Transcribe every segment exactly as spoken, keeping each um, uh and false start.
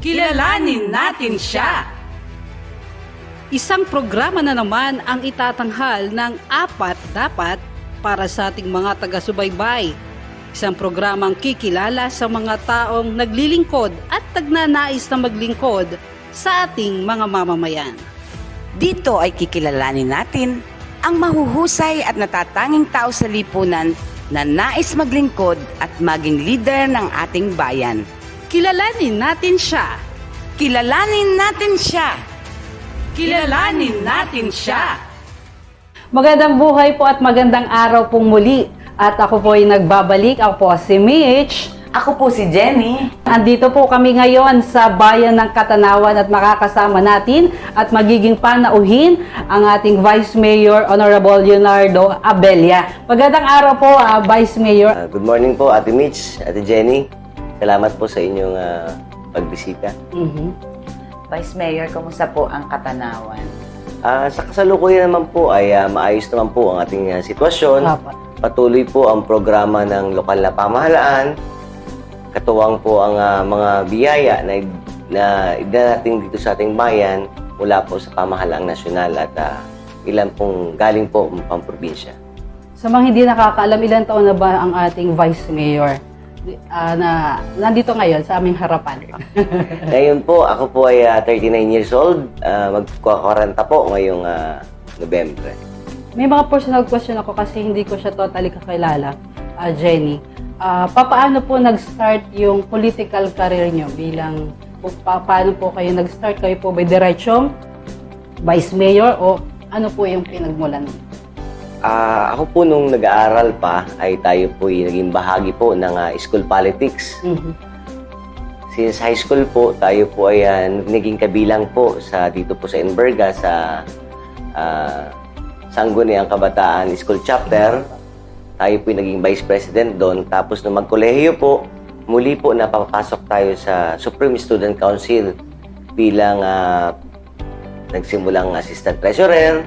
Kilalanin Natin Siya! Isang programa na naman ang itatanghal ng apat dapat para sa ating mga taga-subaybay. Isang programang kikilala sa mga taong naglilingkod at tagnanais na maglingkod sa ating mga mamamayan. Dito ay kikilalanin natin ang mahuhusay at natatanging tao sa lipunan na nais maglingkod at maging leader ng ating bayan. Kilalanin natin siya! Kilalanin natin siya! Kilalanin natin siya! Magandang buhay po at magandang araw pong muli. At ako po ay nagbabalik. Ako po si Mitch. Ako po si Jenny. Andito po kami ngayon sa bayan ng Catanauan at makakasama natin at magiging panauhin ang ating Vice Mayor Honorable Leonardo Abella. Magandang araw po, uh, Vice Mayor. Uh, good morning po, Ate Mitch, Ate Jenny. Salamat po sa inyong uh, pagbisita. Mm-hmm. Vice Mayor, kumusta po ang Catanauan? Uh, sa kasalukuyan naman po ay uh, maayos naman po ang ating uh, sitwasyon. Papa. Patuloy po ang programa ng lokal na pamahalaan. Katuwang po ang uh, mga biyaya na, na idarating dito sa ating bayan mula po sa pamahalaang nasyonal at uh, ilan pong galing po ang pamprobinsya. Sa mga hindi nakakaalam, ilan taon na ba ang ating Vice Mayor uh, na nandito ngayon sa aming harapan? Ngayon po, ako po ay uh, thirty-nine years old. Uh, Magkuha forty po ngayong uh, Nobyembre. May mga personal question ako kasi hindi ko siya totally kakilala, uh, Jenny. Uh, paano po nag-start yung political career nyo bilang, pa, paano po kayo nag-start? Kayo po by diretsyong Vice Mayor o ano po yung pinagmulan? Uh, ako po nung nag-aaral pa ay tayo po yung naging bahagi po ng uh, school politics. Mm-hmm. Since high school po, tayo po ay uh, naging kabilang po sa, dito po sa Enberga sa uh, Sangguniang Kabataan School Chapter. Mm-hmm. Tayo po naging Vice President doon. Tapos nung magkolehiyo po, muli po napapasok tayo sa Supreme Student Council bilang uh, nagsimulang Assistant Treasurer,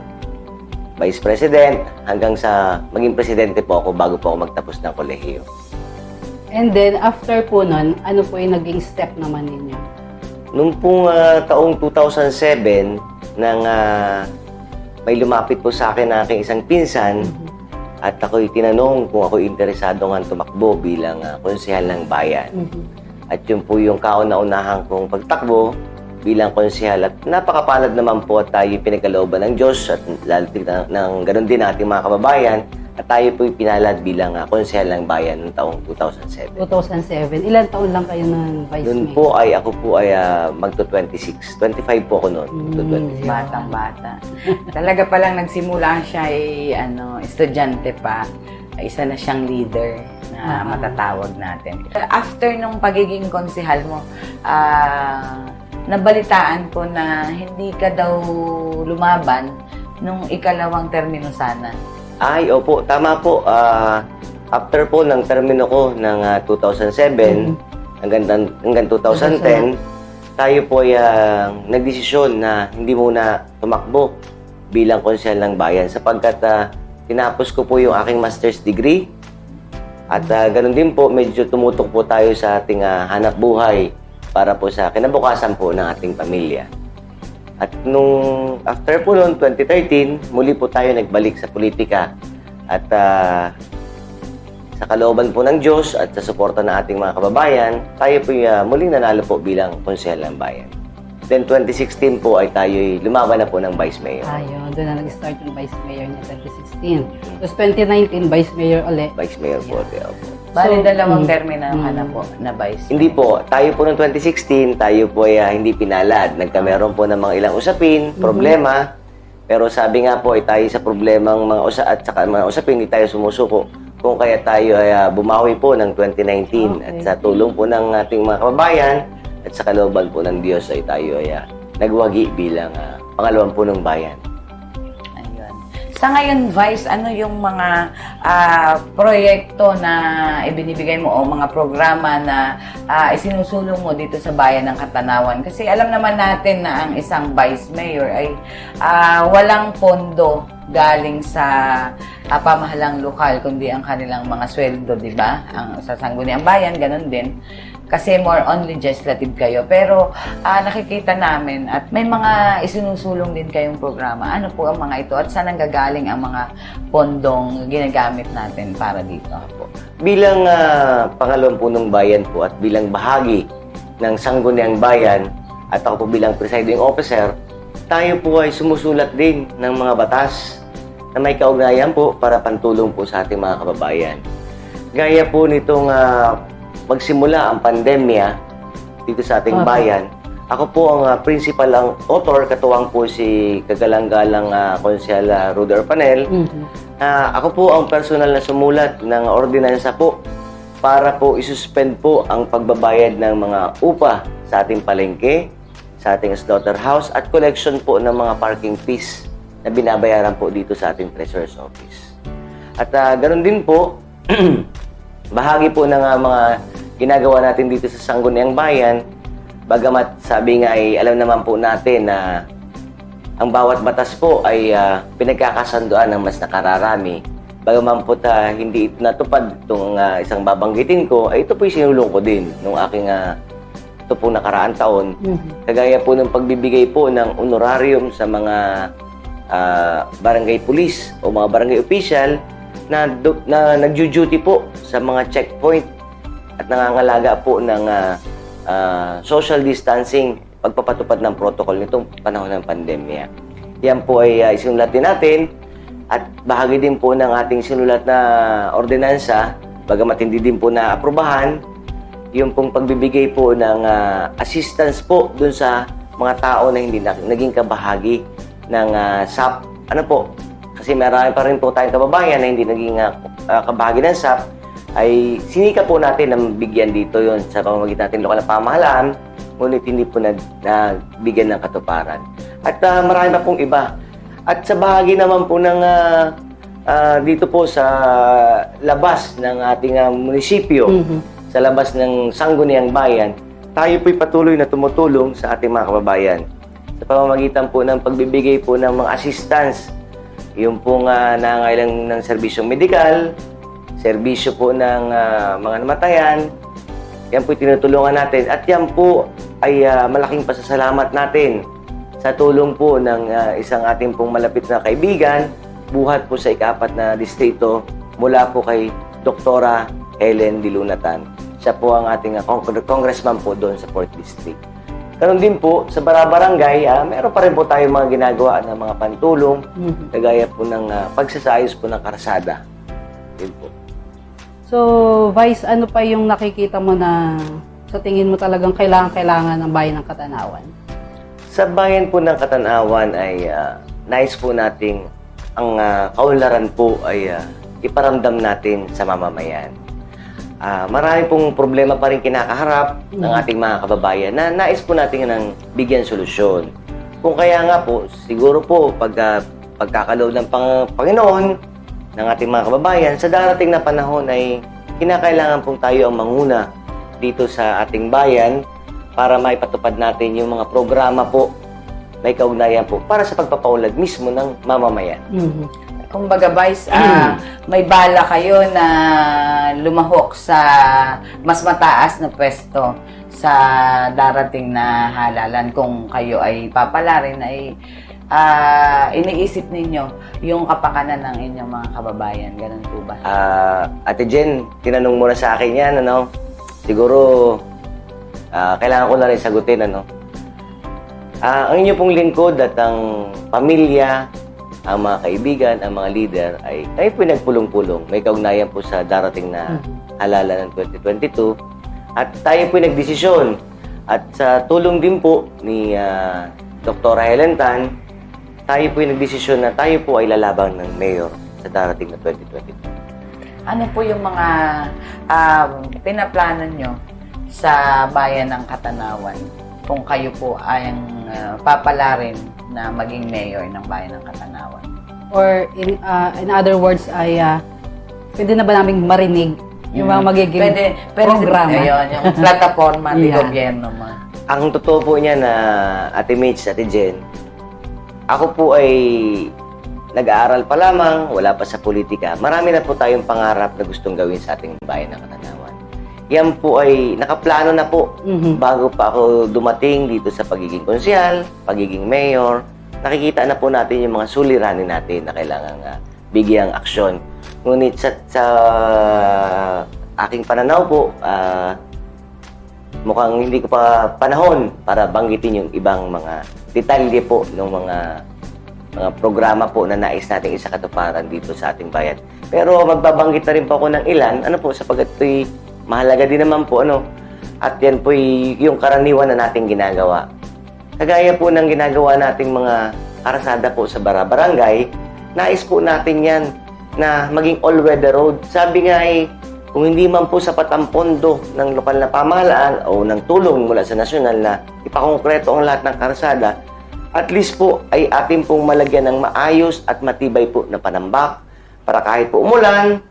Vice President, hanggang sa maging Presidente po ako bago po ako magtapos ng kolehiyo. And then, after po nun, ano po yung naging step naman ninyo? Nung pong uh, taong two thousand seven, nang uh, may lumapit po sa akin na aking isang pinsan, mm-hmm. At ako'y tinanong kung ako'y interesado nga tumakbo bilang uh, konsehal ng bayan. Mm-hmm. At yun po yung kauna-unahan kong pagtakbo bilang konsehal. At napakapalad naman po at tayo pinagkalooban ng Diyos at lalatig na, ng ganun din ating mga kababayan. At tayo po'y pinalad bilang uh, konsehal ng bayan noong taong two thousand seven. two thousand seven. Ilan taon lang kayo ng Vice Mayor? Doon po ay ako po ay uh, magto twenty-six. twenty-five po ako noon. Mm, Batang-bata. Talaga palang nagsimula siya ay ano, estudyante pa. Isa na siyang leader na uh-huh. matatawag natin. After nung pagiging konsehal mo, uh, nabalitaan ko na hindi ka daw lumaban nung ikalawang termino sana. Ay, opo. Tama po. Uh, after po ng termino ko ng uh, two thousand seven mm-hmm. hanggang, hanggang two thousand ten, tayo po ay uh, nagdesisyon na hindi muna tumakbo bilang konsehal ng bayan sapagkat uh, tinapos ko po yung aking master's degree at uh, ganun din po, medyo tumutok po tayo sa ating uh, hanap buhay para po sa kinabukasan po ng ating pamilya. At nung after po noon, twenty thirteen, muli po tayo nagbalik sa politika at uh, sa kalooban po ng Diyos at sa suporta ng ating mga kababayan, tayo po uh, muling nanalo po bilang konsehal ng bayan. Then twenty sixteen po ay tayo lumaban na po ng Vice Mayor. Ayun, doon na nag-start yung Vice Mayor niya twenty sixteen. Tapos twenty nineteen, Vice Mayor ulit. Vice Mayor yeah. po, okay, okay. Bali, so, dalawang termina mm, na po na Vice. Hindi po. Tayo po noong twenty sixteen, tayo po ay uh, hindi pinalad. Nagkameron po ng mga ilang usapin, problema. Mm-hmm. Pero sabi nga po ay tayo sa problemang mga usa at saka mga usapin, hindi tayo sumusuko. Kung kaya tayo ay uh, bumawi po ng twenty nineteen. Okay. At sa tulong po ng ating mga kababayan at sa kalooban po ng Diyos ay tayo ay uh, nagwagi bilang uh, pangalawang punong bayan. Sa ngayon, Vice, ano yung mga uh, proyekto na ibinibigay mo o mga programa na uh, isinusulong mo dito sa bayan ng Catanauan? Kasi alam naman natin na ang isang Vice Mayor ay uh, walang pondo galing sa uh, pamahalang lokal, kundi ang kanilang mga sweldo, di ba? Ang sa sangguniang bayan, ganun din. kasi more on legislative kayo. Pero uh, nakikita namin at may mga isinusulong din kayong programa. Ano po ang mga ito at saan ang gagaling ang mga pondong ginagamit natin para dito po? Bilang uh, pangalawang punong bayan po at bilang bahagi ng Sangguniang Bayan at ako po bilang presiding officer, tayo po ay sumusulat din ng mga batas na may kaugnayan po para pantulong po sa ating mga kababayan. Gaya po nitong uh, magsimula ang pandemya dito sa ating okay. bayan, ako po ang uh, principal ang author, katuwang po si kagalang-galang uh, Konsel Rudy Orpanel. Mm-hmm. uh, ako po ang personal na sumulat ng ordinansa po para po isuspend po ang pagbabayad ng mga upa sa ating palengke, sa ating slaughterhouse at collection po ng mga parking fees na binabayaran po dito sa ating treasurer's office. At uh, ganoon din po, bahagi po ng uh, mga ginagawa natin dito sa Sangguniang Bayan, bagamat sabi nga ay alam naman po natin na ang bawat batas po ay uh, pinagkakasunduan ng mas nakararami. Bagaman po ta, hindi ito natupad itong uh, isang babanggitin ko, ay ito po yung sinulong ko din nung aking uh, ito po nakaraan taon. Mm-hmm. Kagaya po ng pagbibigay po ng honorarium sa mga uh, barangay police o mga barangay official na, na nagju-duty po sa mga checkpoint at nangangalaga po ng uh, uh, social distancing, pagpapatupad ng protocol nitong panahon ng pandemya. Yan po ay uh, isinulat din natin at bahagi din po ng ating sinulat na ordinansa, bagamat hindi din po na-aprobahan, yung pong pagbibigay po ng uh, assistance po dun sa mga tao na hindi na, naging kabahagi ng uh, S A P. Ano po? Kasi marami pa rin po tayong kababayan na hindi naging uh, uh, kabahagi ng S A P, ay sinika po natin na bigyan dito yon sa pamamagitan natin lokal na pamahalaan, ngunit hindi po nabigyan ng katuparan. At uh, marami pa pong iba. At sa bahagi naman po ng uh, uh, dito po sa labas ng ating uh, munisipyo, mm-hmm. sa labas ng Sangguniang Bayan, tayo po'y patuloy na tumutulong sa ating mga kababayan sa pamamagitan po ng pagbibigay po ng mga assistance, yung pong uh, nangangailangan ng serbisyong medikal, serbisyo po ng uh, mga namatayan, yan po'y tinutulungan natin at yan po ay uh, malaking pasasalamat natin sa tulong po ng uh, isang ating pong malapit na kaibigan, buhat po sa ikapat na distrito mula po kay Doktora Helen De Luna Tan. Siya po ang ating congressman po doon sa fourth District. Ganun din po, sa Barabarangay, ah, meron pa rin po tayo mga ginagawa ng mga pantulong, mm-hmm. kagaya po ng uh, pagsasayos po ng karsada. Din po. So, Vice, ano pa yung nakikita mo na sa tingin mo talagang kailangan-kailangan ng bayan ng Catanauan? Sa bayan po ng Catanauan ay uh, nais po nating ang uh, kaunlaran po ay uh, iparamdam natin sa mamamayan. Uh, marami pong problema pa rin kinakaharap ng ating mga kababayan na nais po natin ng bigyan solusyon. Kung kaya nga po, siguro po pagka, pagkakaloob ng pang, Panginoon ng ating mga kababayan, sa darating na panahon ay kinakailangan pong tayo ang manguna dito sa ating bayan para maipatupad natin yung mga programa po may kaugnayan po para sa pagpapaulad mismo ng mamamayan. Mm-hmm. Kumbaga, Vice, uh, may bala kayo na lumahok sa mas mataas na pwesto sa darating na halalan kung kayo ay papalarin ay uh, iniisip ninyo yung kapakanan ng inyong mga kababayan. Ganun po ba? Uh, Ate Jen, tinanong mo na sa akin yan, ano? Siguro, uh, kailangan ko na rin sagutin, ano? Uh, ang inyo pong lingkod at ang pamilya, ang mga kaibigan, ang mga leader ay tayo po nagpulong-pulong. May kaugnayan po sa darating na halalan ng twenty twenty-two. At tayo po nagdesisyon. At sa tulong din po ni uh, Doktora Helen Tan, tayo po nagdesisyon na tayo po ay lalabang ng mayor sa darating na twenty twenty-two. Ano po yung mga uh, pinaplano nyo sa bayan ng Catanauan kung kayo po ay uh, papalarin na maging mayor ng bayan ng Catanauan? Or in, uh, in other words ay uh, pwede na ba naming marinig yung mga magiging pwede, pwede programa? Pwede yun, yung plataforma ni yeah. gobyerno. Man. Ang totoo po niya na Ate Mitch, Ate Jen, ako po ay nag-aaral pa lamang, wala pa sa politika. Marami na po tayong pangarap na gustong gawin sa ating bayan ng Catanauan. yan po ay nakaplano na po mm-hmm. bago pa ako dumating dito sa pagiging konsyal, pagiging mayor. Nakikita na po natin yung mga suliranin natin na kailangan uh, bigyang aksyon. Ngunit sa, sa aking pananaw po, uh, mukhang hindi ko pa panahon para banggitin yung ibang mga detalye po ng mga mga programa po na nais natin isakatuparan dito sa ating bayan. Pero magbabanggit na rin po ako ng ilan, ano po, sapagkat ito'y mahalaga din naman po, ano, at yan po yung karaniwan na nating ginagawa. Kagaya po ng ginagawa nating mga arasada po sa bara-barangay, nais po natin yan na maging all-weather road. Sabi nga ay, kung hindi man po sapat ang pondo ng lokal na pamahalaan o ng tulong mula sa nasyonal na ipakongkreto ang lahat ng karsada, at least po ay atin pong malagyan ng maayos at matibay po na panambak para kahit po umulan,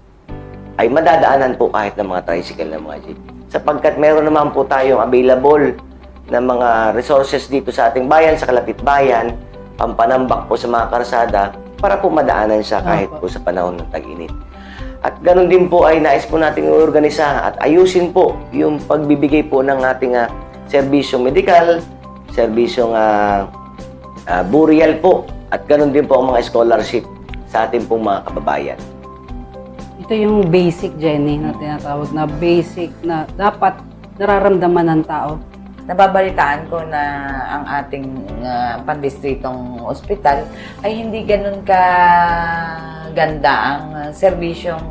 ay madadaanan po kahit ng mga tricycle na mga jeep. Sapagkat meron naman po tayong available na mga resources dito sa ating bayan, sa kalapit bayan, pampanambak po sa mga karsada para po madaanan siya kahit po sa panahon ng tag-init. At ganun din po ay nais po natin i-organisa at ayusin po yung pagbibigay po ng ating uh, serbisyong medikal, serbisyong uh, uh, burial po. At ganun din po ang mga scholarship sa ating pong mga kababayan. Ito yung basic, Jenny, na tinatawag na basic na dapat nararamdaman ng tao. Nababalitaan ko na ang ating uh, pandistritong ospital ay hindi ganun ka ganda ang uh, servisyong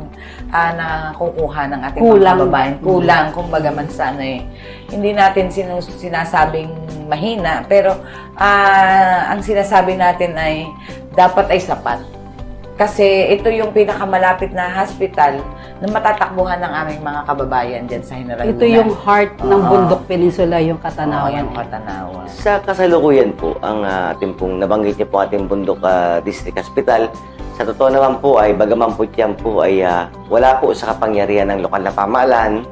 uh, nakukuha ng ating mga kababayan. Kulang, kumbaga man sa ano eh. Hindi natin sinus- sinasabing mahina, pero uh, ang sinasabi natin ay dapat ay sapat. Kasi ito yung pinakamalapit na hospital na matatakbuhan ng aming mga kababayan dyan sa General Luna. Ito yung heart ng uh-huh. Bondoc Peninsula, yung Catanauan. Oo, yung Catanauan. Sa kasalukuyan po, ang uh, ating pong nabanggit niya po ating Bondoc uh, District Hospital, sa totoo naman po ay bagaman po tiyan po ay uh, wala po sa kapangyarihan ng lokal na pamahalaan,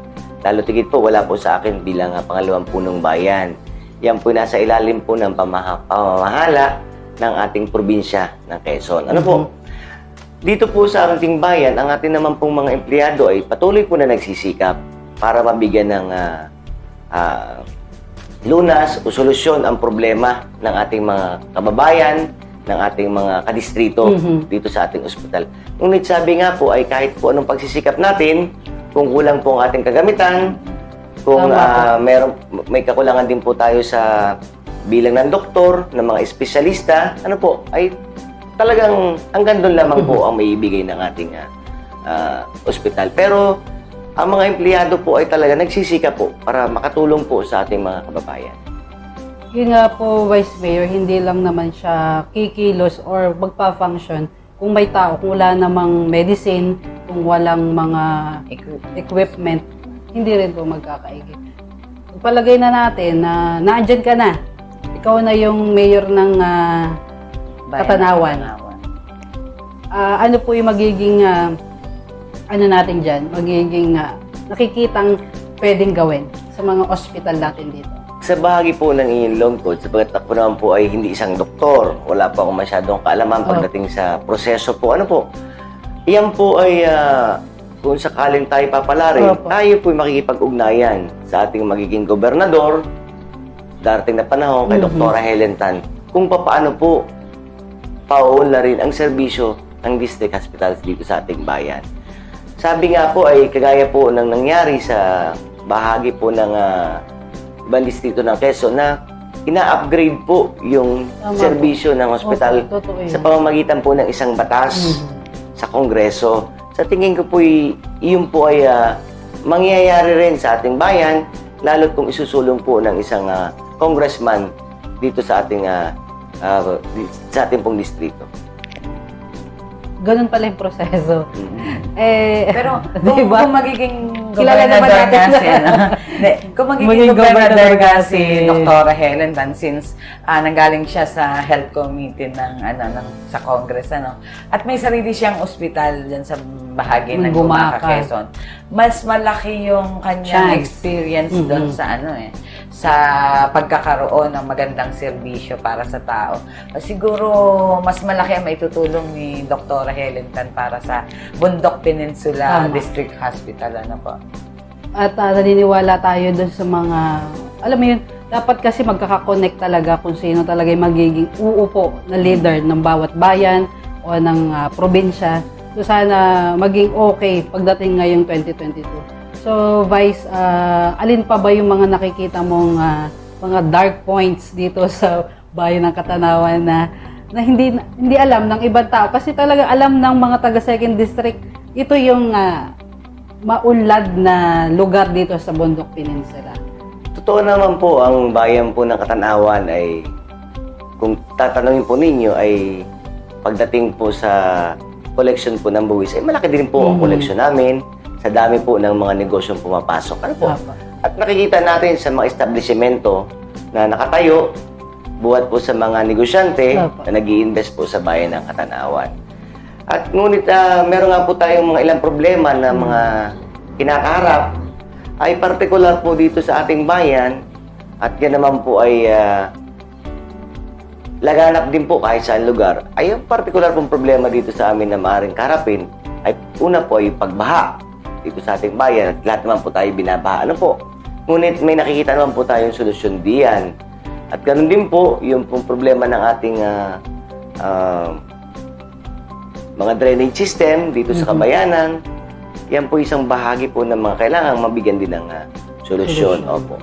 lalo tigit po wala po sa akin bilang uh, pangalawang punong bayan. Yan po nasa ilalim po ng pamaha- pamamahala ng ating probinsya ng Quezon. Ano mm-hmm. po? Dito po sa ating bayan, ang atin naman pong mga empleyado ay patuloy po na nagsisikap para mabigyan ng uh, uh, lunas o solusyon ang problema ng ating mga kababayan, ng ating mga kadistrito mm-hmm. dito sa ating ospital. Ngunit sabi nga po ay kahit po anong pagsisikap natin, kung kulang po ang ating kagamitan, kung uh, meron, may kakulangan din po tayo sa bilang ng doktor, ng mga espesyalista, ano po, ay talagang hanggang doon lamang po ang maibigay ng ating uh, uh, ospital. Pero ang mga empleyado po ay talaga nagsisika po para makatulong po sa ating mga kababayan. Yun nga po, Vice Mayor, hindi lang naman siya kikilos or magpa-function kung may tao, kung wala namang medicine, kung walang mga equipment, hindi rin po magkakaigit. Palagay na natin na naandyan ka na. Ikaw na yung mayor ng uh, Catanauan. Uh, ano po yung magiging, uh, ano natin dyan, magiging uh, nakikitang pwedeng gawin sa mga ospital natin dito? Sa bahagi po ng inyong longkod, sabagat ako naman po ay hindi isang doktor, wala po akong masyadong kaalaman oh. pagdating sa proseso po. Ano po, iyan po ay uh, kung sakaling tayo papalarin, oh, po. tayo po makikipag-ugnayan sa ating magiging gobernador, darating na panahon kay mm-hmm. Doktora Helen Tan, kung paano po pauol na rin ang serbisyo ng district hospitals dito sa ating bayan. Sabi nga po ay kagaya po ng nangyari sa bahagi po ng uh, ibang distrito ng Quezon na ina-upgrade po yung Tama serbisyo po. ng hospital o, sa pamamagitan po ng isang batas mm-hmm. sa Kongreso. Sa tingin ko po, iyon po ay uh, mangyayari rin sa ating bayan, lalo kung isusulong po ng isang uh, congressman dito sa ating uh, Uh, sa ating pong distrito. Ganun pala yung proseso. Mm-hmm. Eh, pero kung, diba? kung magiging gobernador kasi, no? kung magiging gobernador kasi Doktora Helen Tan, since uh, nanggaling siya sa health committee ng, ano, ng, sa Congress, ano, at may sarili siyang ospital dyan sa bahagi ng Bumaca, Quezon, mas malaki yung kanyang experience mm-hmm. doon sa ano eh. sa pagkakaroon ng magandang serbisyo para sa tao. Siguro, mas malaki ang maitutulong ni Doktora Helen Tan para sa Bondoc Peninsula Tama. District Hospital. Ano po? At uh, naniniwala tayo doon sa mga, alam mo yun, dapat kasi magkaka-connect talaga kung sino talaga yung magiging uupo na leader ng bawat bayan o ng uh, probinsya. So sana maging okay pagdating ngayong twenty twenty-two. So Vice, uh, alin pa ba yung mga nakikita mong uh, mga dark points dito sa bayan ng Catanauan na, na hindi, hindi alam ng ibang tao? Kasi talaga alam ng mga taga second District, ito yung uh, maunlad na lugar dito sa Bondoc Peninsula. Totoo naman po, ang bayan po ng Catanauan ay, kung tatanungin po ninyo, ay pagdating po sa collection po ng buwis, ay malaki din po mm-hmm. ang collection namin sa dami po ng mga negosyo pumapasok. Ano po? Apa. At nakikita natin sa mga establishmento na nakatayo, buhat po sa mga negosyante Apa. na nag-i-invest po sa bayan ng Catanauan. At ngunit uh, meron nga po tayong mga ilang problema na mga kinakaharap ay partikular po dito sa ating bayan, at yan naman po ay uh, laganap din po kahit saan lugar. Ay yung partikular pong problema dito sa amin na maaaring kaharapin ay una po ay pagbaha dito sa ating bayan, at lahat naman po tayo binabaha. Ano po? Ngunit may nakikita naman po tayong solusyon diyan. At ganoon din po yung pong problema ng ating uh, uh, mga drainage system dito sa kabayanan, yan po isang bahagi po ng mga kailangang mabigyan din ng uh, solusyon. Opo.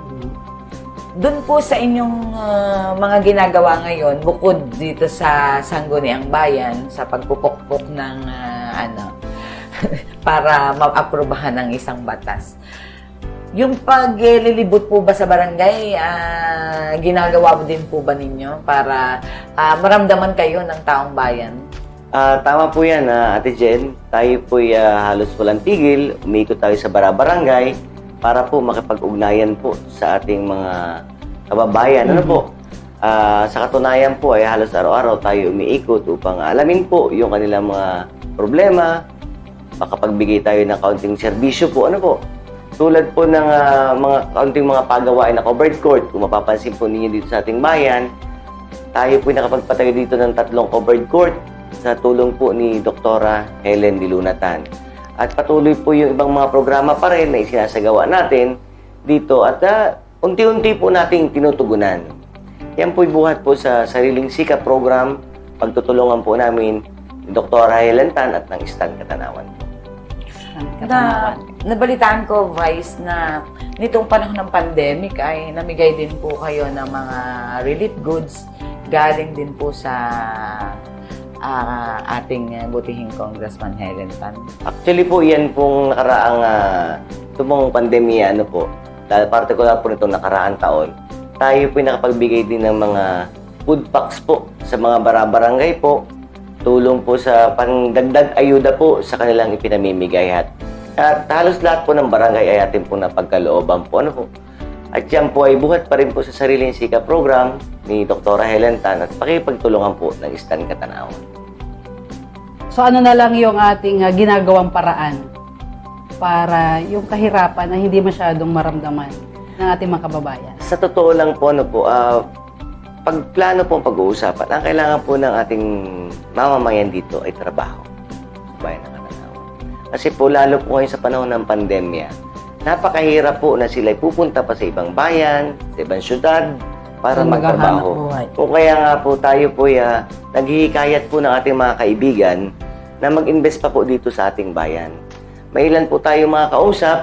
Doon po sa inyong uh, mga ginagawa ngayon, bukod dito sa Sangguniang Bayan, sa pagpupukpok ng uh, ano, para ma-aprobahan ng isang batas, yung paglilibot po ba sa barangay, uh, ginagawa din po ba ninyo para uh, maramdaman kayo ng taong bayan? Uh, tama po yan, uh, Ate Jen. Tayo po uh, halos walang tigil. Umikot tayo sa bara-barangay para po makipag-ugnayan po sa ating mga kababayan. Ano po? Uh, sa katunayan po ay halos araw-araw tayo umiikot upang alamin po yung kanilang mga problema. Makapagbigay tayo ng kaunting serbisyo po. Ano po? Tulad po ng uh, mga kaunting mga pagawain na covered court. Kung mapapansin po ninyo dito sa ating bayan, tayo po nakapagpatayo dito ng tatlong covered court sa tulong po ni Doktora Helen De Luna Tan. At patuloy po yung ibang mga programa pa rin na isinasagawa natin dito, at uh, unti-unti po nating tinutugunan. Yan po'y buhat po sa sariling SICA program, pagtutulungan po namin ni Doktora Helen Tan at ng Stan Catanauan. Na, nabalitaan ko, Vice, na nitong panahon ng pandemic ay namigay din po kayo ng mga relief goods galing din po sa Uh, ating uh, butihing Congressman Helen Tan. Actually po, yan pong nakaraang uh, tumong pandemya, ano po, dahil partikular po nitong nakaraang taon, tayo po nakapagbigay din ng mga food packs po sa mga bara-barangay po, tulong po sa pandagdag ayuda po sa kanilang ipinamimigay. At, at halos lahat po ng barangay ay atin po napagkalooban po. Ano po? At yan po ay buhat pa rin po sa sariling SICA program ni Doktora Helen Tan at pakipagtulungan po ng Stan Catanauan. So ano na lang yung ating uh, ginagawang paraan para yung kahirapan na hindi masyadong maramdaman ng ating mga kababayan? Sa totoo lang po, ano po, uh, pagplano po ang pag-uusapan, ang kailangan po ng ating mamamayan dito ay trabaho sa bayan ng Catanauan. Kasi po lalo po ngayon sa panahon ng pandemya, napakahirap po na sila'y pupunta pa sa ibang bayan, sa ibang syudad, para magtrabaho. O kaya nga po tayo po uh, naghihikayat po ng ating mga kaibigan na mag-invest pa po dito sa ating bayan. May ilan po tayo mga kausap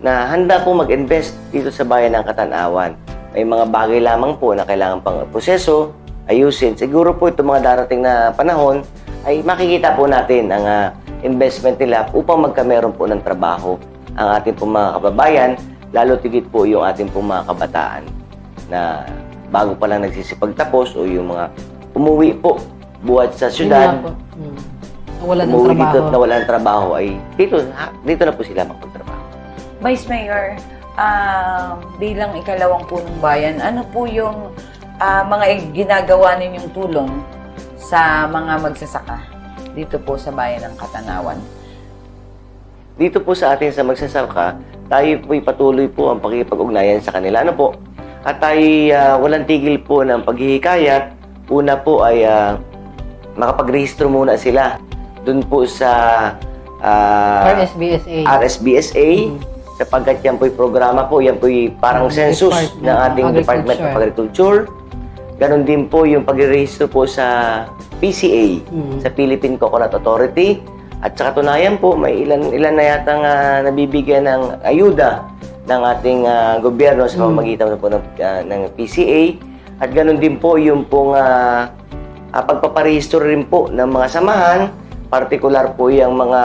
na handa po mag-invest dito sa bayan ng Catanauan. May mga bagay lamang po na kailangan pang proseso, ayusin. Siguro po itong mga darating na panahon ay makikita po natin ang uh, investment nila upang magkameron po ng trabaho ang ating po mga kababayan, lalo tigit po yung ating po mga kabataan na bago pa lang nagsisipagtapos o yung mga umuwi po buhat sa syudad, hmm. nawalan ng trabaho. Dito at nawalan ng trabaho ay dito, dito na po sila magpagtrabaho. Vice Mayor, uh, bilang ikalawang punong bayan, ano po yung uh, mga ginagawa ninyong tulong sa mga magsasaka dito po sa bayan ng Catanauan? Dito po sa atin sa magsasaka, tayo po ipatuloy po ang pakipag-ugnayan sa kanila. Ano po? At ay uh, walang tigil po ng paghihikayat. Una po ay uh, makapagrehistro muna sila doon po sa uh, R S B S A. R S B S A. Mm-hmm. sapagkat yan po'y programa po, yan po'y parang census ng ating Department of Agriculture. Ganon din po yung pag-register po sa P C A, mm-hmm. sa Philippine Coconut Authority. At sa katunayan po, may ilan, ilan na yatang uh, nabibigyan ng ayuda ng ating uh, gobyerno sa pamamagitan mm-hmm. po ng, uh, ng P C A. At ganon din po yung pong uh, uh, pagpaparehistro rin po ng mga samahan, partikular po yung mga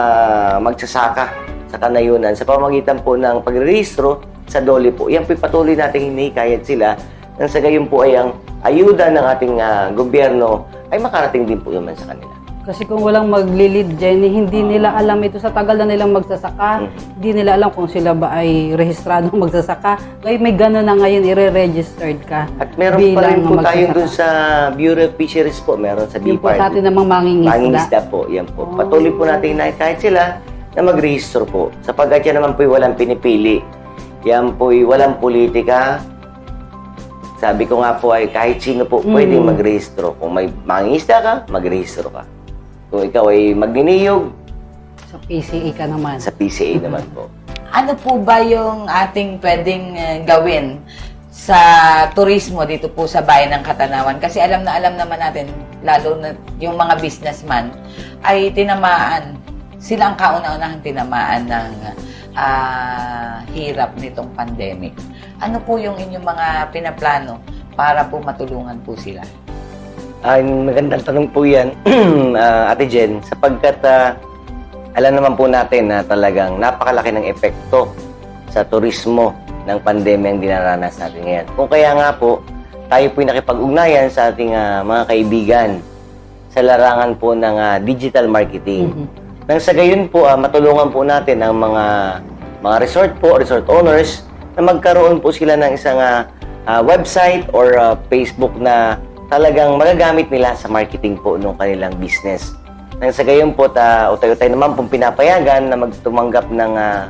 magsasaka sa Katanauan sa pamamagitan po ng pagrehistro sa D O L E po. Yan po patuloy nating hinihikayat sila nang sa gayon po ay ang ayuda ng ating uh, gobyerno ay makarating din po naman sa kanila. Kasi kung walang magli-lead, Jenny, hindi nila alam ito. Sa tagal na nilang magsasaka, mm-hmm. hindi nila alam kung sila ba ay rehistradong magsasaka. Ngayon may gano'n na ngayon, i-re-registered ka. At meron pa rin po tayo dun sa Bureau of Fisheries po, meron sa B-P A R. Yung po natin namang mangingisda. Mangingisda po, yan po. Oh. Patuloy po natin hinihikayat sila na mag-register po. Sapagkat yan naman po'y walang pinipili. Yan po'y walang politika. Sabi ko nga po ay kahit sino po mm. pwedeng mag-register. Kung may mangingisda ka, mag-register ka. Kung ikaw ay magniniyog, sa P C A ka naman. Sa P C A naman po. Ano po ba yung ating pwedeng gawin sa turismo dito po sa bayan ng Catanauan? Kasi alam na alam naman natin, lalo na yung mga businessman, ay tinamaan. Sila ang kauna-unahang tinamaan ng uh, hirap nitong pandemic. Ano po yung inyong mga pinaplano para po matulungan po sila? Ay, magandang tanong po yan, uh, Ate Jen, sapagkat uh, alam naman po natin na talagang napakalaki ng epekto sa turismo ng pandemya ang dinaranas natin ngayon. Kung kaya nga po, tayo po'y nakipag-ugnayan sa ating uh, mga kaibigan sa larangan po ng uh, digital marketing. Mm-hmm. Nang sa gayon po, ah, matulungan po natin ang mga mga resort po, resort owners, na magkaroon po sila ng isang ah, ah, website or ah, Facebook na talagang magagamit nila sa marketing po ng kanilang business. Nang sa gayon po, ta, utay-utay naman pong pinapayagan na magtumanggap ng ah,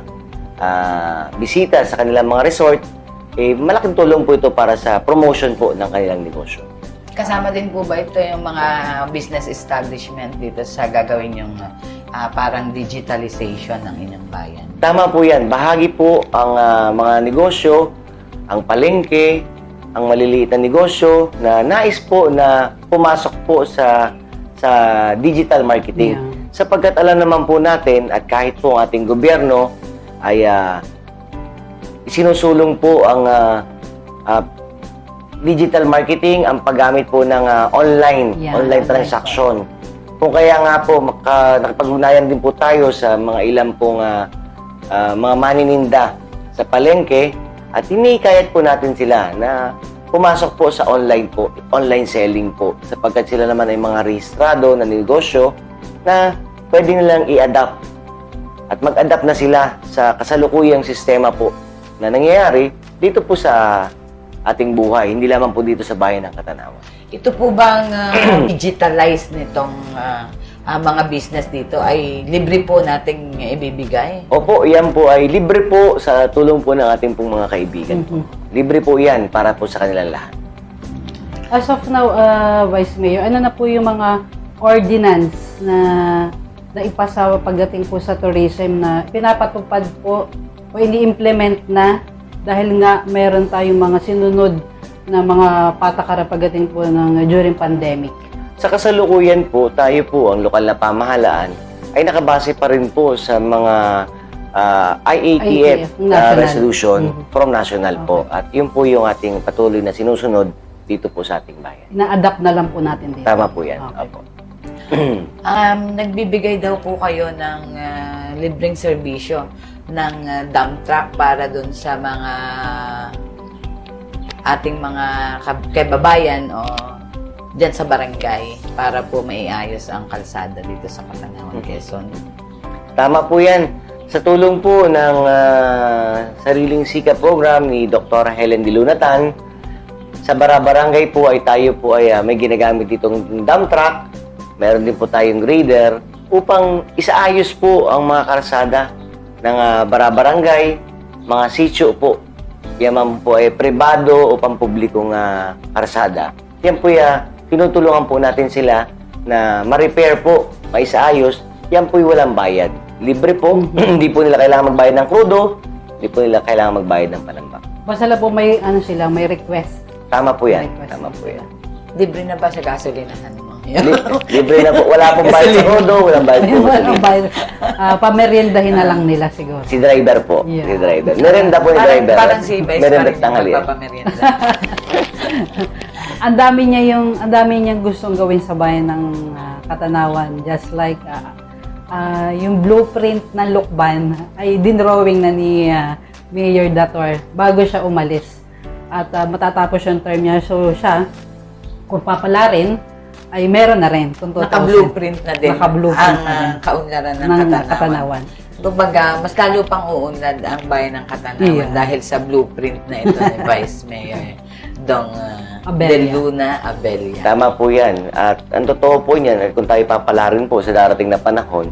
ah, bisita sa kanilang mga resort, eh, malaking tulong po ito para sa promotion po ng kanilang negosyo. Kasama din po ba ito yung mga business establishment dito sa gagawin yung Uh, parang digitalization ng inyong bayan? Tama po yan. Bahagi po ang uh, mga negosyo, ang palengke, ang maliliit na negosyo na nais po na pumasok po sa sa digital marketing. Yeah. Sapagkat alam naman po natin at kahit po ang ating gobyerno ay uh, sinusulong po ang uh, uh, digital marketing, ang paggamit po ng uh, online, yeah, online transaction. Right. Kung kaya nga po, nakapag-unayan din po tayo sa mga ilang pong uh, uh, mga manininda sa palengke at hinihikayat po natin sila na pumasok po sa online po, online selling po, sapagkat sila naman ay mga rehistrado na negosyo na pwede nilang i-adapt at mag-adapt na sila sa kasalukuyang sistema po na nangyayari dito po sa ating buhay, hindi lamang po dito sa bayan ng Catanauan. Ito po bang uh, digitalize nitong uh, uh, mga business dito ay libre po nating ibibigay? Opo, yan po ay libre po sa tulong po ng ating pong mga kaibigan. Mm-hmm. Libre po yan para po sa kanilang lahat. As of now, uh, Vice Mayor, ano na po yung mga ordinance na naipasawa pagdating po sa tourism na pinapatupad po o ini-implement na? Dahil nga meron tayong mga sinunod na mga patakaran pagdating po ng during pandemic. Sa kasalukuyan po, tayo po ang lokal na pamahalaan ay nakabase pa rin po sa mga uh, I A T F na uh, resolution mm-hmm. from national okay. po. At yun po yung ating patuloy na sinusunod dito po sa ating bayan. Na-adapt na lang po natin dito. Tama po yan. Okay. Opo. um, nagbibigay daw po kayo ng uh, libreng serbisyo ng uh, dump truck para dun sa mga ating mga kababayan o dyan sa barangay para po maiayos ang kalsada dito sa Catanauan, Quezon. Tama po yan. Sa tulong po ng uh, sariling sikap program ni Doctor Helen De Luna Tan, sa barangay po ay tayo po ay uh, may ginagamit ditong dump truck, meron din po tayong grader upang isaayos po ang mga kalsada ng uh, barabarangay, mga sityo po. Yaman po ay eh, pribado o pampublikong uh, karsada. Yan po ya, tinutulungan po natin sila na ma-repair po, maisaayos. Yan po ay walang bayad. Libre po, hindi po nila kailangan magbayad ng krudo, Hindi po nila kailangan magbayad ng palambak. Masala po may, ano sila, may request. Tama po yan. Tama po yan. Libre na ba sa gasolinahan mo? Libre na po. Wala pong bayad sa rodo, walang bayad po. Uh, pameriendahin na lang nila siguro. Si driver po. Yeah. Si driver. Merienda po ni driver. Parang si Vice Marin yung pagpapamerienda. Ang dami niya yung, ang dami niyang gustong gawin sa bayan ng uh, Catanauan. Just like uh, uh, yung blueprint ng Lokban ay dinrawing na ni uh, Mayor Dator bago siya umalis. At uh, matatapos yung term niya. So siya, kung papalarin, ay meron na rin. Naka-blueprint na din naka-blueprint ang uh, kaunlaran ng, ng Catanauan. Catanauan. Kumbaga, mas lalo pang uunlad ang bayan ng Catanauan yeah. dahil sa blueprint na ito ni Vice Mayor Dong uh, De Luna Abella. Tama po yan. At ang totoo po yan, at kung tayo papalarin po sa darating na panahon,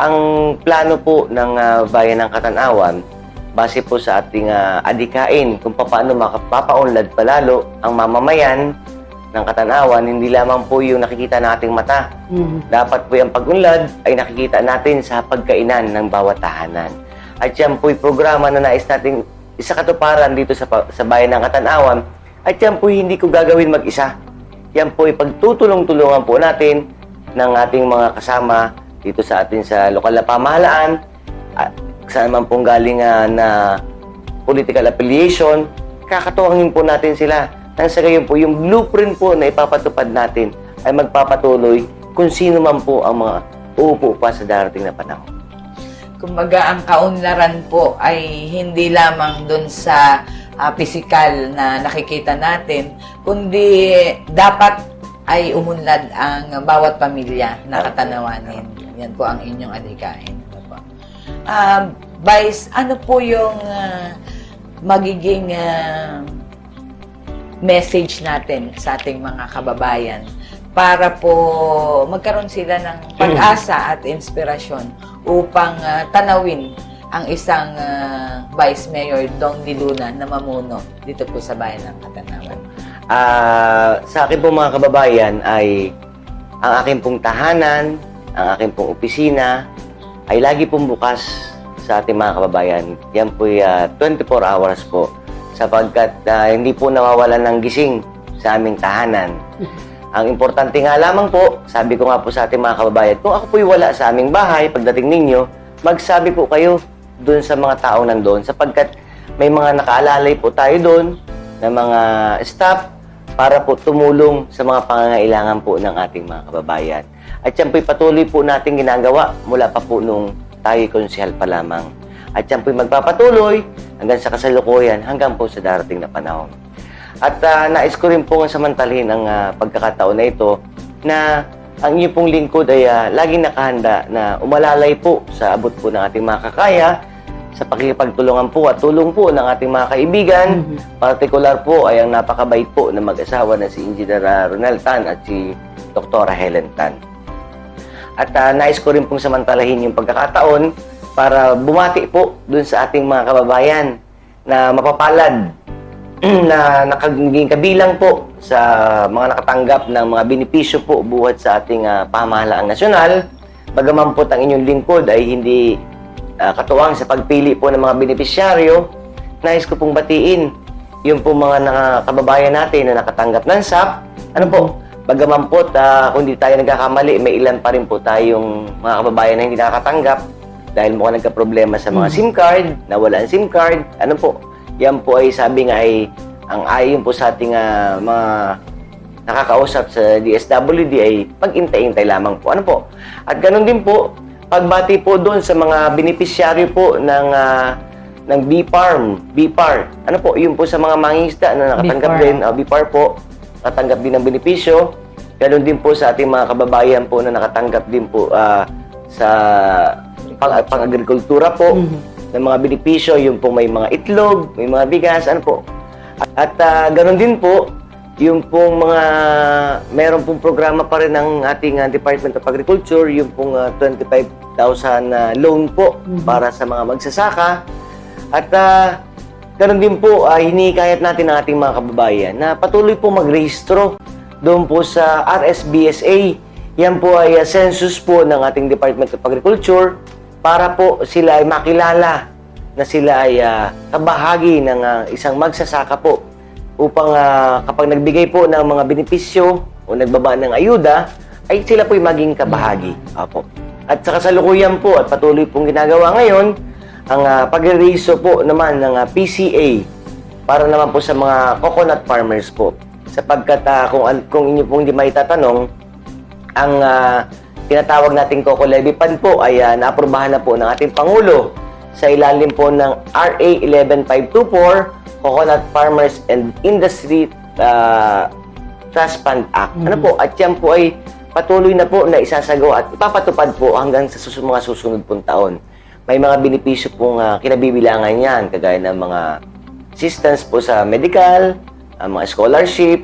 ang plano po ng uh, bayan ng Catanauan, base po sa ating uh, adikain kung paano makapapaunlad palalo ang mamamayan ng Catanauan, hindi lamang po yung nakikita nating mata. Mm-hmm. Dapat po yung pag-unlad ay nakikita natin sa pagkainan ng bawat tahanan. At yan po yung programa na nais natin isa katuparan dito sa, sa bayan ng Catanauan. At yan po hindi ko gagawin mag-isa. Yan po yung pagtutulong-tulungan po natin ng ating mga kasama dito sa atin sa lokal na pamahalaan at saan man pong galing uh, na political affiliation, kakatuwangin po natin sila. Nang sa gayon po, yung blueprint po na ipapatupad natin ay magpapatuloy kung sino man po ang mga uupo pa sa darating na panahon. Kumbaga, ang kaunlaran po ay hindi lamang dun sa uh, physical na nakikita natin, kundi dapat ay umunlad ang bawat pamilya na Catanawanin. Yan po ang inyong adikain. Uh, Vice, ano po yung uh, magiging... Uh, message natin sa ating mga kababayan para po magkaroon sila ng pag-asa at inspirasyon upang uh, tanawin ang isang uh, Vice Mayor Dong De Luna na mamuno dito po sa bayan ng Catanauan. Uh, sa akin po mga kababayan ay ang akin pong tahanan, ang akin pong opisina ay lagi pong bukas sa ating mga kababayan. Yan po uh, twenty-four hours po. Sapagkat uh, hindi po nawawalan ng gising sa aming tahanan. Ang importante nga lamang po, sabi ko nga po sa ating mga kababayan, kung ako po'y wala sa aming bahay, pagdating ninyo, magsabi po kayo doon sa mga tao nandoon. Sapagkat may mga nakaalalay po tayo doon na mga staff para po tumulong sa mga pangangailangan po ng ating mga kababayan. At yan po'y patuloy po natin ginagawa mula pa po nung tayo'y konsehal pa lamang. At yan po'y magpapatuloy hanggang sa kasalukuyan, hanggang po sa darating na panahon. At uh, nais ko rin pong samantalhin ang uh, pagkakataon na ito na ang inyong pong lingkod ay uh, laging nakahanda na umalalay po sa abot po ng ating mga kakaya, sa pakikipagtulungan po at tulong po ng ating mga kaibigan. Mm-hmm. Partikular po ay ang napakabait po na mag-asawa na si Engineer Ronald Tan at si Doktora Helen Tan. At uh, nais ko rin pong samantalahin yung pagkakataon para bumati po dun sa ating mga kababayan na mapapalad na nakagiging kabilang po sa mga nakatanggap ng mga benepisyo po buhat sa ating uh, pamahalaang nasyonal. Bagaman po ang inyong lingkod ay hindi uh, katuwang sa pagpili po ng mga benepisyaryo, nais ko pong batiin yung po mga kababayan natin na nakatanggap ng S A P. Ano po? Bagaman po, uh, kung hindi tayo nagkakamali, may ilan pa rin po tayong mga kababayan na hindi nakatanggap dahil mukhang nagka-problema sa mga SIM card, nawala ang SIM card, ano po, yan po ay sabi nga ay, ang ayon po sa ating uh, mga nakakausap sa D S W D ay pag-intay-intay lamang po, ano po. At ganun din po, pagbati po doon sa mga beneficiary po ng, uh, ng B-PAR, B-PAR, ano po, yun po sa mga mangingisda na nakatanggap din, uh, B-PAR po, nakatanggap din ng benepisyo, ganun din po sa ating mga kababayan po na nakatanggap din po uh, sa... pang-agrikultura po, mm-hmm. ng mga benepisyo, yung po may mga itlog, may mga bigas, ano po. At uh, ganoon din po, yung pong mga, meron pong programa pa rin ng ating uh, Department of Agriculture, yung pong uh, twenty-five thousand uh, loan po, mm-hmm. para sa mga magsasaka. At uh, ganoon din po, uh, hinihikayat natin ang ating mga kababayan na patuloy po magrehistro doon po sa R S B S A. Yan po ay uh, census po ng ating Department of Agriculture para po sila ay makilala na sila ay uh, kabahagi ng uh, isang magsasaka po upang uh, kapag nagbigay po ng mga benepisyo o nagbaba ng ayuda, ay sila po'y maging kabahagi. Apo. At sa kasalukuyan po at patuloy pong ginagawa ngayon, ang uh, pag-raise po naman ng uh, P C A para naman po sa mga coconut farmers po. Sapagkat uh, kung, kung inyo pong hindi maitatanong, ang uh, tinatawag nating Coco Levy Fund po ay uh, naaprubahan na po ng ating Pangulo sa ilalim po ng R A eleven five two four, Coconut Farmers and Industry uh, Trust Fund Act. Mm-hmm. Ano po? At yan po ay patuloy na po na isasagawa at ipapatupad po hanggang sa sus mga susunod pong taon. May mga benepisyo pong uh, kinabibilangan yan, kagaya ng mga assistance po sa medical, uh, mga scholarship,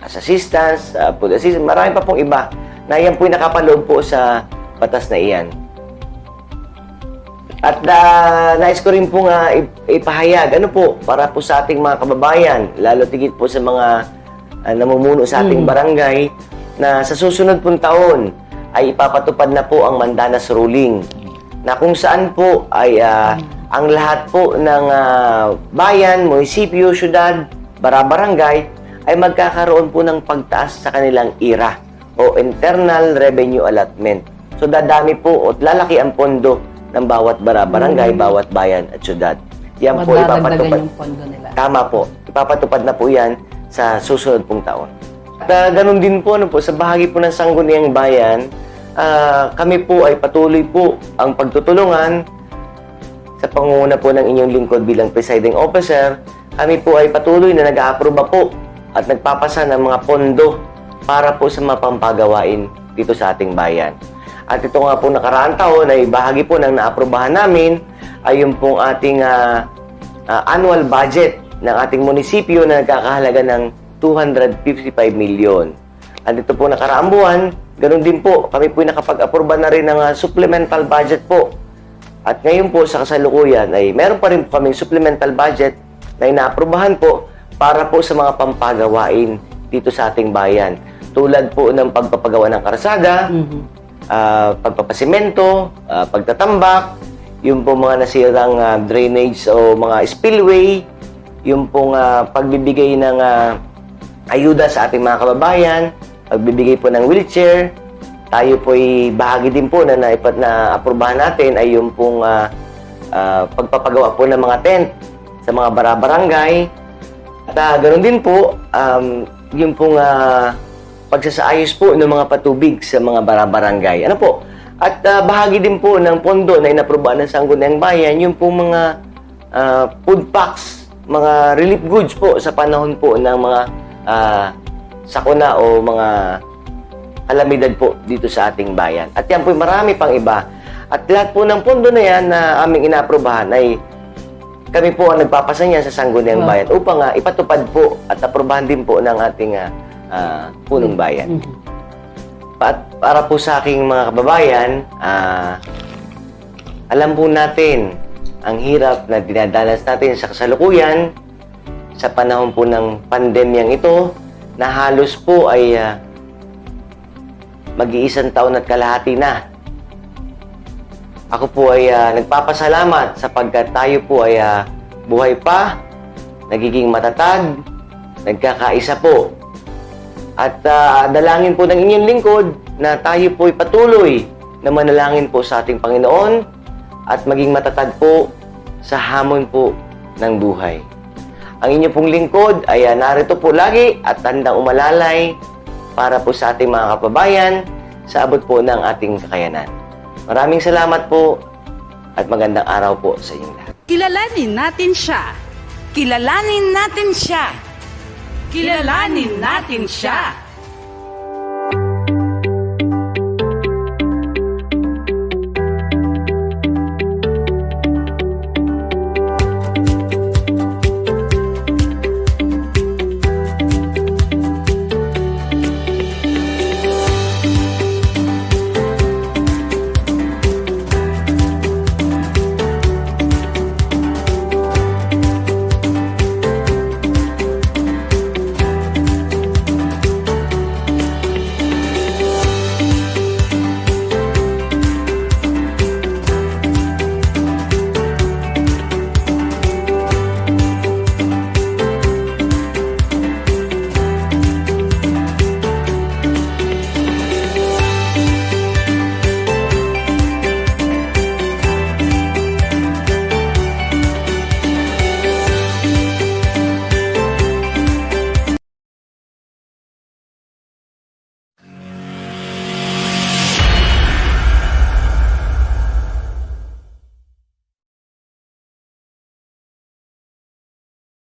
as assistance, uh, food assistance, marami pa pong iba na yan po'y nakapaloob po sa batas na iyan. At uh, nais ko rin po nga ipahayag, ano po, para po sa ating mga kababayan, lalo tigit po sa mga uh, namumuno sa ating mm. barangay, na sa susunod pong taon ay ipapatupad na po ang Mandanas Ruling, na kung saan po ay uh, ang lahat po ng uh, bayan, munisipyo, syudad, bara-barangay, ay magkakaroon po ng pagtaas sa kanilang I R A o Internal Revenue Allotment. So dadami po at lalaki ang pondo ng bawat bara-barangay, mm. bawat bayan at syudad. Yan po ipapatupad. Yung pondo nila. Tama po. Ipapatupad na po yan sa susunod pong taon. At uh, ganun din po, ano po, sa bahagi po ng Sangguniang Bayan, uh, kami po ay patuloy po ang pagtutulungan sa pangunguna po ng inyong lingkod bilang presiding officer. Kami po ay patuloy na nag-a-approve po at nagpapasa ng mga pondo para po sa mapampagawain dito sa ating bayan. At ito nga po nakaraang taon ay bahagi po ng naaprubahan namin ay yung pong ating uh, uh, annual budget ng ating munisipyo na nagkakahalaga ng two hundred fifty-five million. At ito po nakaraang buwan, ganun din po, kami po nakapag-apruba na rin ng uh, supplemental budget po. At ngayon po sa kasalukuyan ay meron pa rin po kaming supplemental budget na inaaprubahan po para po sa mga pampagawain dito sa ating bayan. Tulad po ng pagpapagawa ng karsada, mm-hmm. Uh, pagpapasimento, uh, pagtatambak, yung pong mga nasirang uh, drainage o mga spillway, yung pong uh, pagbibigay ng uh, ayuda sa ating mga kababayan, pagbibigay po ng wheelchair. Tayo po'y bahagi din po na naipat na aprubahan natin ay yung pong uh, uh, pagpapagawa po ng mga tent sa mga bara-barangay. At uh, ganoon din po, um, yung pong uh, pagsasaayos po ng mga patubig sa mga bara-barangay. Ano po? At uh, bahagi din po ng pondo na inaprobaan ng Sangguniang Bayan, yung po mga uh, food packs, mga relief goods po sa panahon po ng mga uh, sakuna o mga alamidad po dito sa ating bayan. At yan po marami pang iba. At lahat po ng pondo na yan na aming inaprobahan ay kami po ang nagpapasa niyan sa Sangguniang wow. Bayan upang uh, ipatupad po at aprobahan din po ng ating uh, Uh, punong bayan. At para po sa aking mga kababayan, uh, alam po natin ang hirap na dinadanas natin sa kasalukuyan sa panahon po ng pandemyang ito na halos po ay uh, mag-iisang taon at kalahati na. Ako po ay uh, nagpapasalamat sapagkat tayo po ay uh, buhay pa, nagiging matatag, nagkakaisa po. At uh, dalangin po ng inyong lingkod na tayo po'y patuloy na manalangin po sa ating Panginoon at maging matatag po sa hamon po ng buhay. Ang inyong pong lingkod ay uh, narito po lagi at tandang umalalay para po sa ating mga kababayan sa abot po ng ating kakayanan. Maraming salamat po at magandang araw po sa inyong lahat. Kilalanin natin siya. Kilalanin natin siya. Kilalanin natin siya!